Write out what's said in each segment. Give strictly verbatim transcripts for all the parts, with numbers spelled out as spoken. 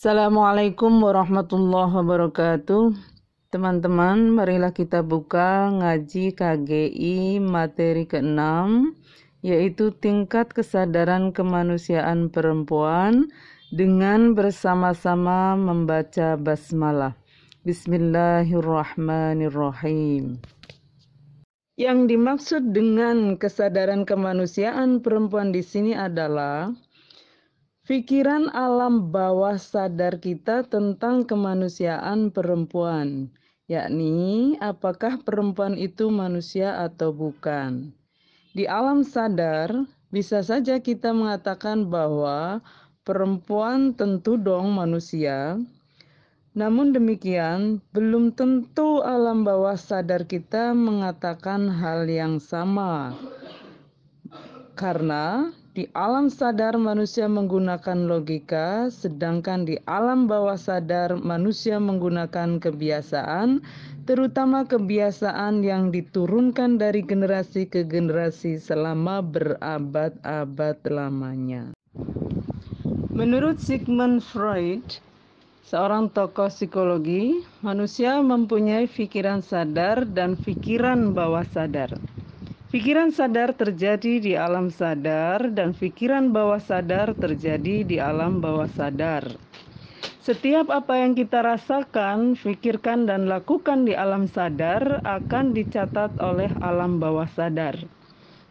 Assalamualaikum warahmatullahi wabarakatuh. Teman-teman, marilah kita buka ngaji K G I materi keenam, yaitu tingkat kesadaran kemanusiaan perempuan dengan bersama-sama membaca basmalah. Bismillahirrahmanirrahim. Yang dimaksud dengan kesadaran kemanusiaan perempuan di sini adalah pikiran alam bawah sadar kita tentang kemanusiaan perempuan, yakni apakah perempuan itu manusia atau bukan. Di alam sadar, bisa saja kita mengatakan bahwa perempuan tentu dong manusia. Namun demikian, belum tentu alam bawah sadar kita mengatakan hal yang sama. Karena di alam sadar manusia menggunakan logika, sedangkan di alam bawah sadar manusia menggunakan kebiasaan, terutama kebiasaan yang diturunkan dari generasi ke generasi selama berabad-abad lamanya. Menurut Sigmund Freud, seorang tokoh psikologi, manusia mempunyai pikiran sadar dan pikiran bawah sadar. Pikiran sadar terjadi di alam sadar dan pikiran bawah sadar terjadi di alam bawah sadar. Setiap apa yang kita rasakan, pikirkan dan lakukan di alam sadar akan dicatat oleh alam bawah sadar.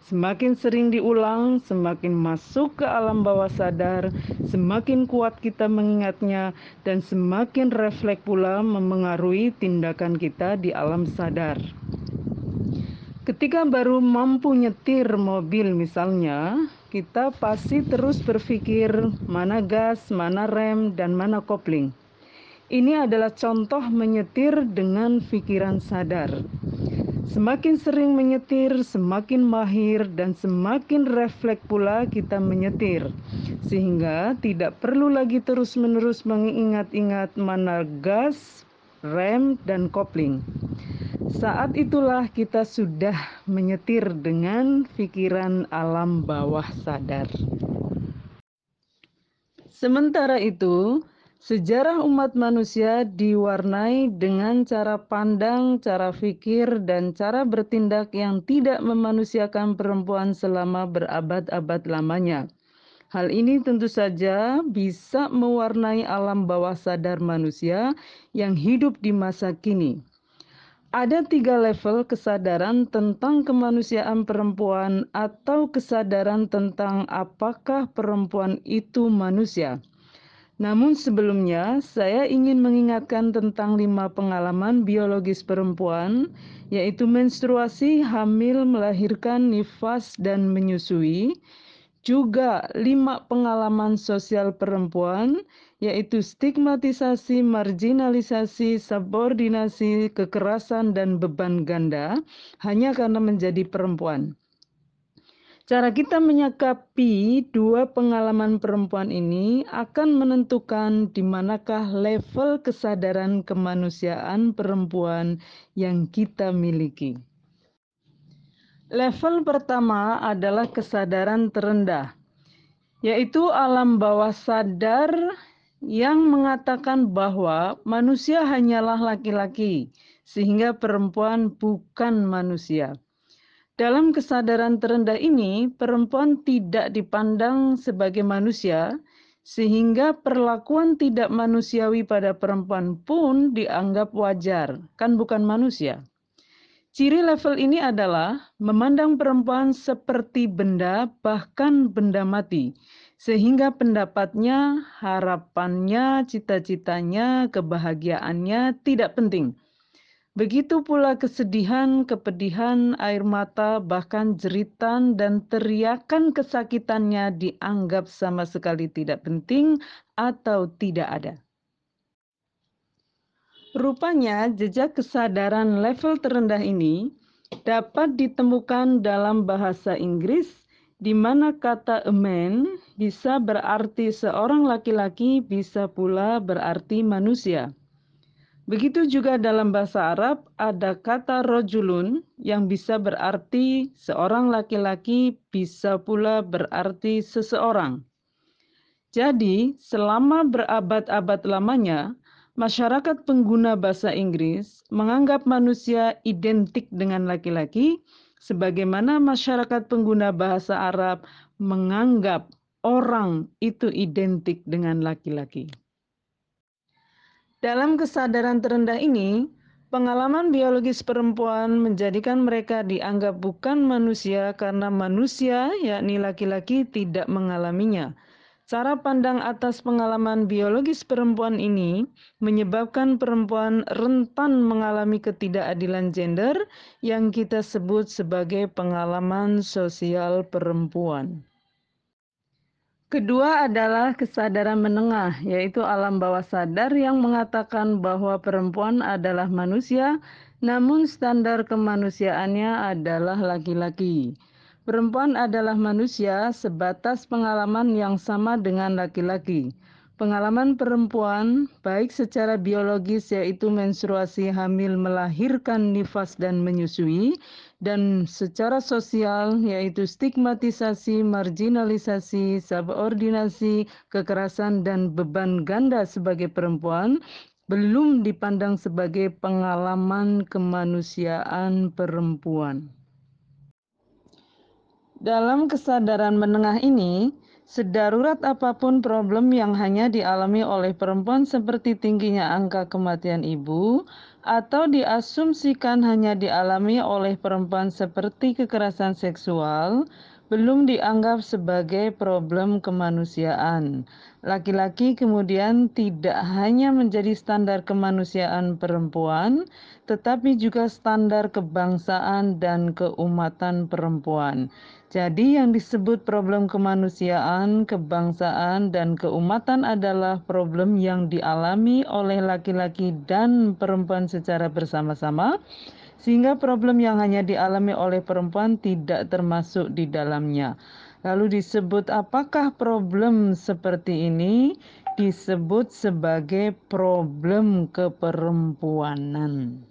Semakin sering diulang, semakin masuk ke alam bawah sadar, semakin kuat kita mengingatnya dan semakin refleks pula memengaruhi tindakan kita di alam sadar. Ketika baru mampu nyetir mobil misalnya, kita pasti terus berpikir mana gas, mana rem, dan mana kopling. Ini adalah contoh menyetir dengan pikiran sadar. Semakin sering menyetir, semakin mahir, dan semakin refleks pula kita menyetir. Sehingga tidak perlu lagi terus-menerus mengingat-ingat mana gas, rem, dan kopling. Saat itulah kita sudah menyetir dengan pikiran alam bawah sadar. Sementara itu, sejarah umat manusia diwarnai dengan cara pandang, cara pikir, dan cara bertindak yang tidak memanusiakan perempuan selama berabad-abad lamanya. Hal ini tentu saja bisa mewarnai alam bawah sadar manusia yang hidup di masa kini. Ada tiga level kesadaran tentang kemanusiaan perempuan atau kesadaran tentang apakah perempuan itu manusia. Namun sebelumnya, saya ingin mengingatkan tentang lima pengalaman biologis perempuan, yaitu menstruasi, hamil, melahirkan, nifas, dan menyusui. Juga lima pengalaman sosial perempuan, yaitu stigmatisasi, marginalisasi, subordinasi, kekerasan, dan beban ganda hanya karena menjadi perempuan. Cara kita menyikapi dua pengalaman perempuan ini akan menentukan di manakah level kesadaran kemanusiaan perempuan yang kita miliki. Level pertama adalah kesadaran terendah, yaitu alam bawah sadar yang mengatakan bahwa manusia hanyalah laki-laki, sehingga perempuan bukan manusia. Dalam kesadaran terendah ini, perempuan tidak dipandang sebagai manusia, sehingga perlakuan tidak manusiawi pada perempuan pun dianggap wajar, kan bukan manusia. Ciri level ini adalah memandang perempuan seperti benda, bahkan benda mati, sehingga pendapatnya, harapannya, cita-citanya, kebahagiaannya tidak penting. Begitu pula kesedihan, kepedihan, air mata, bahkan jeritan dan teriakan kesakitannya dianggap sama sekali tidak penting atau tidak ada. Rupanya, jejak kesadaran level terendah ini dapat ditemukan dalam bahasa Inggris, di mana kata a man bisa berarti seorang laki-laki, bisa pula berarti manusia. Begitu juga dalam bahasa Arab ada kata rojulun yang bisa berarti seorang laki-laki, bisa pula berarti seseorang. Jadi, selama berabad-abad lamanya, masyarakat pengguna bahasa Inggris menganggap manusia identik dengan laki-laki, sebagaimana masyarakat pengguna bahasa Arab menganggap orang itu identik dengan laki-laki. Dalam kesadaran terendah ini, pengalaman biologis perempuan menjadikan mereka dianggap bukan manusia karena manusia, yakni laki-laki, tidak mengalaminya. Cara pandang atas pengalaman biologis perempuan ini menyebabkan perempuan rentan mengalami ketidakadilan gender yang kita sebut sebagai pengalaman sosial perempuan. Kedua adalah kesadaran menengah, yaitu alam bawah sadar yang mengatakan bahwa perempuan adalah manusia, namun standar kemanusiaannya adalah laki-laki. Perempuan adalah manusia sebatas pengalaman yang sama dengan laki-laki. Pengalaman perempuan, baik secara biologis yaitu menstruasi, hamil, melahirkan, nifas, dan menyusui, dan secara sosial yaitu stigmatisasi, marginalisasi, subordinasi, kekerasan, dan beban ganda sebagai perempuan, belum dipandang sebagai pengalaman kemanusiaan perempuan. Dalam kesadaran menengah ini, sedarurat apapun problem yang hanya dialami oleh perempuan seperti tingginya angka kematian ibu, atau diasumsikan hanya dialami oleh perempuan seperti kekerasan seksual, belum dianggap sebagai problem kemanusiaan. Laki-laki kemudian tidak hanya menjadi standar kemanusiaan perempuan, tetapi juga standar kebangsaan dan keumatan perempuan. Jadi yang disebut problem kemanusiaan, kebangsaan, dan keumatan adalah problem yang dialami oleh laki-laki dan perempuan secara bersama-sama, sehingga problem yang hanya dialami oleh perempuan tidak termasuk di dalamnya. Lalu disebut apakah problem seperti ini? Disebut sebagai problem keperempuanan.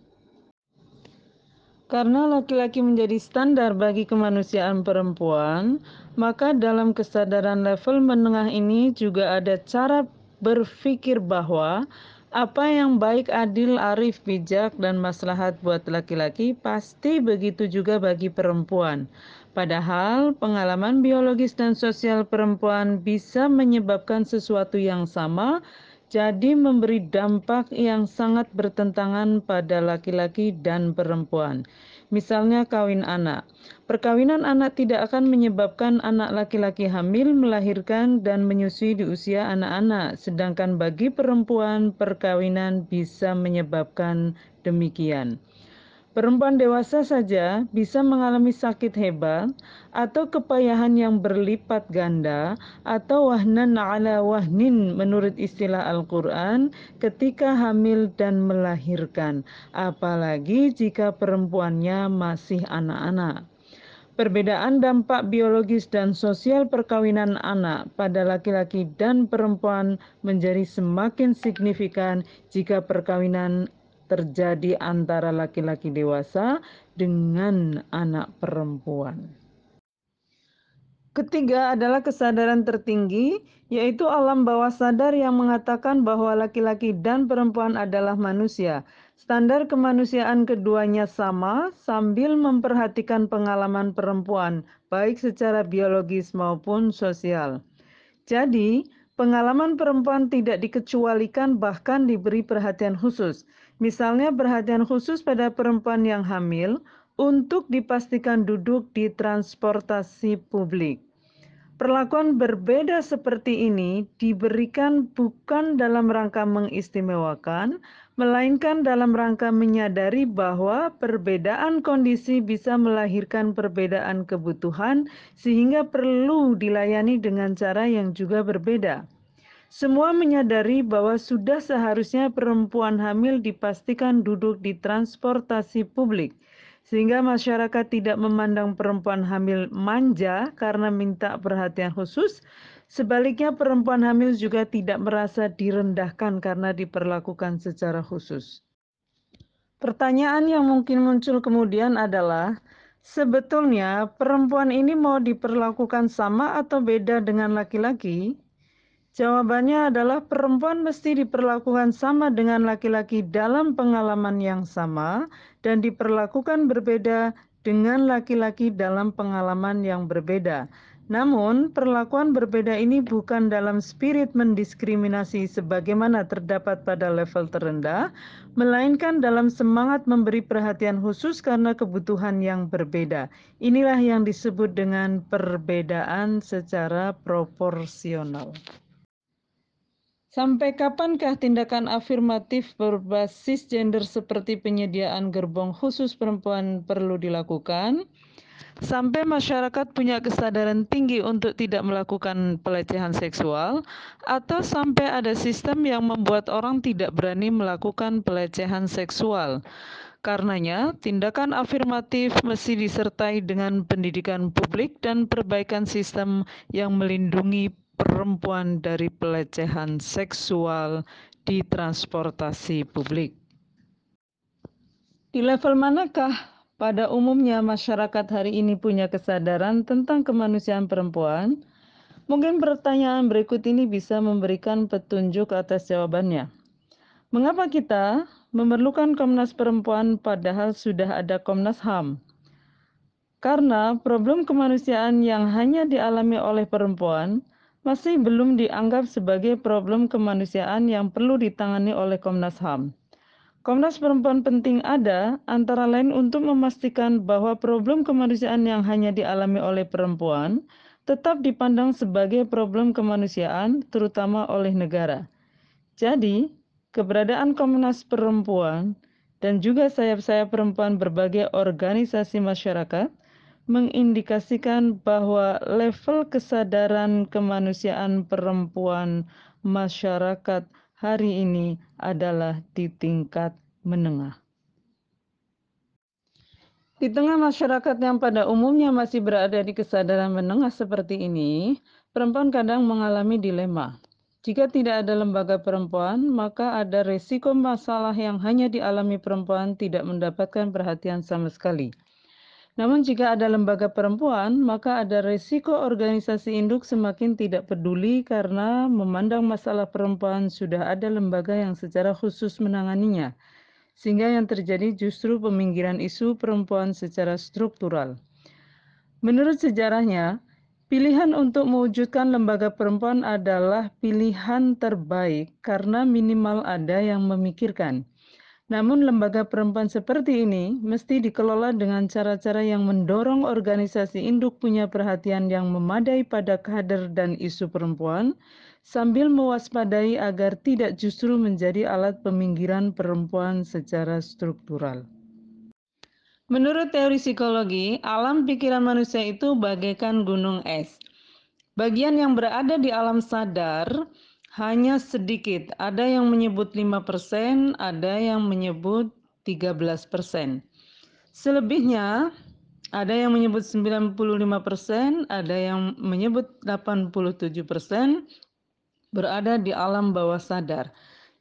Karena laki-laki menjadi standar bagi kemanusiaan perempuan, maka dalam kesadaran level menengah ini juga ada cara berpikir bahwa apa yang baik, adil, arif, bijak, dan maslahat buat laki-laki pasti begitu juga bagi perempuan. Padahal pengalaman biologis dan sosial perempuan bisa menyebabkan sesuatu yang sama, jadi memberi dampak yang sangat bertentangan pada laki-laki dan perempuan. Misalnya kawin anak. Perkawinan anak tidak akan menyebabkan anak laki-laki hamil, melahirkan, dan menyusui di usia anak-anak. Sedangkan bagi perempuan, perkawinan bisa menyebabkan demikian. Perempuan dewasa saja bisa mengalami sakit hebat atau kepayahan yang berlipat ganda atau wahnan ala wahnin menurut istilah Al-Qur'an ketika hamil dan melahirkan, apalagi jika perempuannya masih anak-anak. Perbedaan dampak biologis dan sosial perkawinan anak pada laki-laki dan perempuan menjadi semakin signifikan jika perkawinan terjadi antara laki-laki dewasa dengan anak perempuan. Ketiga adalah kesadaran tertinggi, yaitu alam bawah sadar yang mengatakan bahwa laki-laki dan perempuan adalah manusia. Standar kemanusiaan keduanya sama sambil memperhatikan pengalaman perempuan, baik secara biologis maupun sosial. Jadi, pengalaman perempuan tidak dikecualikan, bahkan diberi perhatian khusus. Misalnya perhatian khusus pada perempuan yang hamil untuk dipastikan duduk di transportasi publik. Perlakuan berbeda seperti ini diberikan bukan dalam rangka mengistimewakan, melainkan dalam rangka menyadari bahwa perbedaan kondisi bisa melahirkan perbedaan kebutuhan, sehingga perlu dilayani dengan cara yang juga berbeda. Semua menyadari bahwa sudah seharusnya perempuan hamil dipastikan duduk di transportasi publik, sehingga masyarakat tidak memandang perempuan hamil manja karena minta perhatian khusus. Sebaliknya, perempuan hamil juga tidak merasa direndahkan karena diperlakukan secara khusus. Pertanyaan yang mungkin muncul kemudian adalah, sebetulnya perempuan ini mau diperlakukan sama atau beda dengan laki-laki? Jawabannya adalah perempuan mesti diperlakukan sama dengan laki-laki dalam pengalaman yang sama dan diperlakukan berbeda dengan laki-laki dalam pengalaman yang berbeda. Namun, perlakuan berbeda ini bukan dalam spirit mendiskriminasi sebagaimana terdapat pada level terendah, melainkan dalam semangat memberi perhatian khusus karena kebutuhan yang berbeda. Inilah yang disebut dengan perbedaan secara proporsional. Sampai kapankah tindakan afirmatif berbasis gender seperti penyediaan gerbong khusus perempuan perlu dilakukan? Sampai masyarakat punya kesadaran tinggi untuk tidak melakukan pelecehan seksual, atau sampai ada sistem yang membuat orang tidak berani melakukan pelecehan seksual. Karenanya, tindakan afirmatif mesti disertai dengan pendidikan publik dan perbaikan sistem yang melindungi perempuan dari pelecehan seksual di transportasi publik. Di level manakah pada umumnya masyarakat hari ini punya kesadaran tentang kemanusiaan perempuan? Mungkin pertanyaan berikut ini bisa memberikan petunjuk atas jawabannya. Mengapa kita memerlukan Komnas Perempuan padahal sudah ada Komnas H A M? Karena problem kemanusiaan yang hanya dialami oleh perempuan masih belum dianggap sebagai problem kemanusiaan yang perlu ditangani oleh Komnas H A M. Komnas Perempuan penting ada antara lain untuk memastikan bahwa problem kemanusiaan yang hanya dialami oleh perempuan tetap dipandang sebagai problem kemanusiaan, terutama oleh negara. Jadi, keberadaan Komnas Perempuan dan juga sayap-sayap perempuan berbagai organisasi masyarakat mengindikasikan bahwa level kesadaran kemanusiaan perempuan masyarakat hari ini adalah di tingkat menengah. Di tengah masyarakat yang pada umumnya masih berada di kesadaran menengah seperti ini, perempuan kadang mengalami dilema. Jika tidak ada lembaga perempuan, maka ada resiko masalah yang hanya dialami perempuan tidak mendapatkan perhatian sama sekali. Namun jika ada lembaga perempuan, maka ada resiko organisasi induk semakin tidak peduli karena memandang masalah perempuan sudah ada lembaga yang secara khusus menanganinya. Sehingga yang terjadi justru peminggiran isu perempuan secara struktural. Menurut sejarahnya, pilihan untuk mewujudkan lembaga perempuan adalah pilihan terbaik karena minimal ada yang memikirkan. Namun lembaga perempuan seperti ini mesti dikelola dengan cara-cara yang mendorong organisasi induk punya perhatian yang memadai pada kader dan isu perempuan, sambil mewaspadai agar tidak justru menjadi alat peminggiran perempuan secara struktural. Menurut teori psikologi, alam pikiran manusia itu bagaikan gunung es. Bagian yang berada di alam sadar hanya sedikit, ada yang menyebut lima persen, ada yang menyebut tiga belas persen. Selebihnya, ada yang menyebut sembilan puluh lima persen, ada yang menyebut delapan puluh tujuh persen, berada di alam bawah sadar.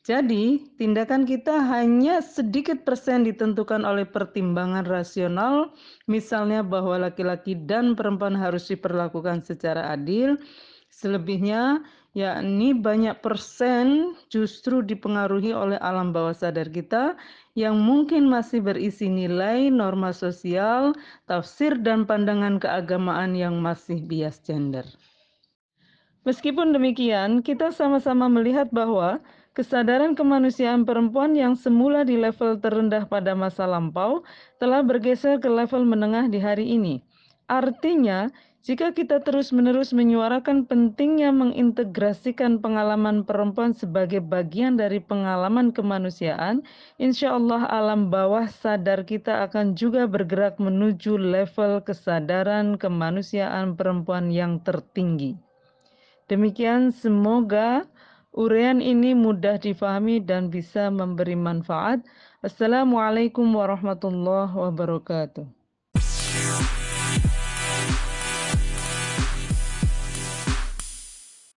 Jadi, tindakan kita hanya sedikit persen ditentukan oleh pertimbangan rasional, misalnya bahwa laki-laki dan perempuan harus diperlakukan secara adil. Selebihnya, yakni banyak persen justru dipengaruhi oleh alam bawah sadar kita yang mungkin masih berisi nilai, norma sosial, tafsir, dan pandangan keagamaan yang masih bias gender. Meskipun demikian, kita sama-sama melihat bahwa kesadaran kemanusiaan perempuan yang semula di level terendah pada masa lampau telah bergeser ke level menengah di hari ini. Artinya, jika kita terus-menerus menyuarakan pentingnya mengintegrasikan pengalaman perempuan sebagai bagian dari pengalaman kemanusiaan, insya Allah alam bawah sadar kita akan juga bergerak menuju level kesadaran kemanusiaan perempuan yang tertinggi. Demikian, semoga uraian ini mudah difahami dan bisa memberi manfaat. Assalamualaikum warahmatullahi wabarakatuh.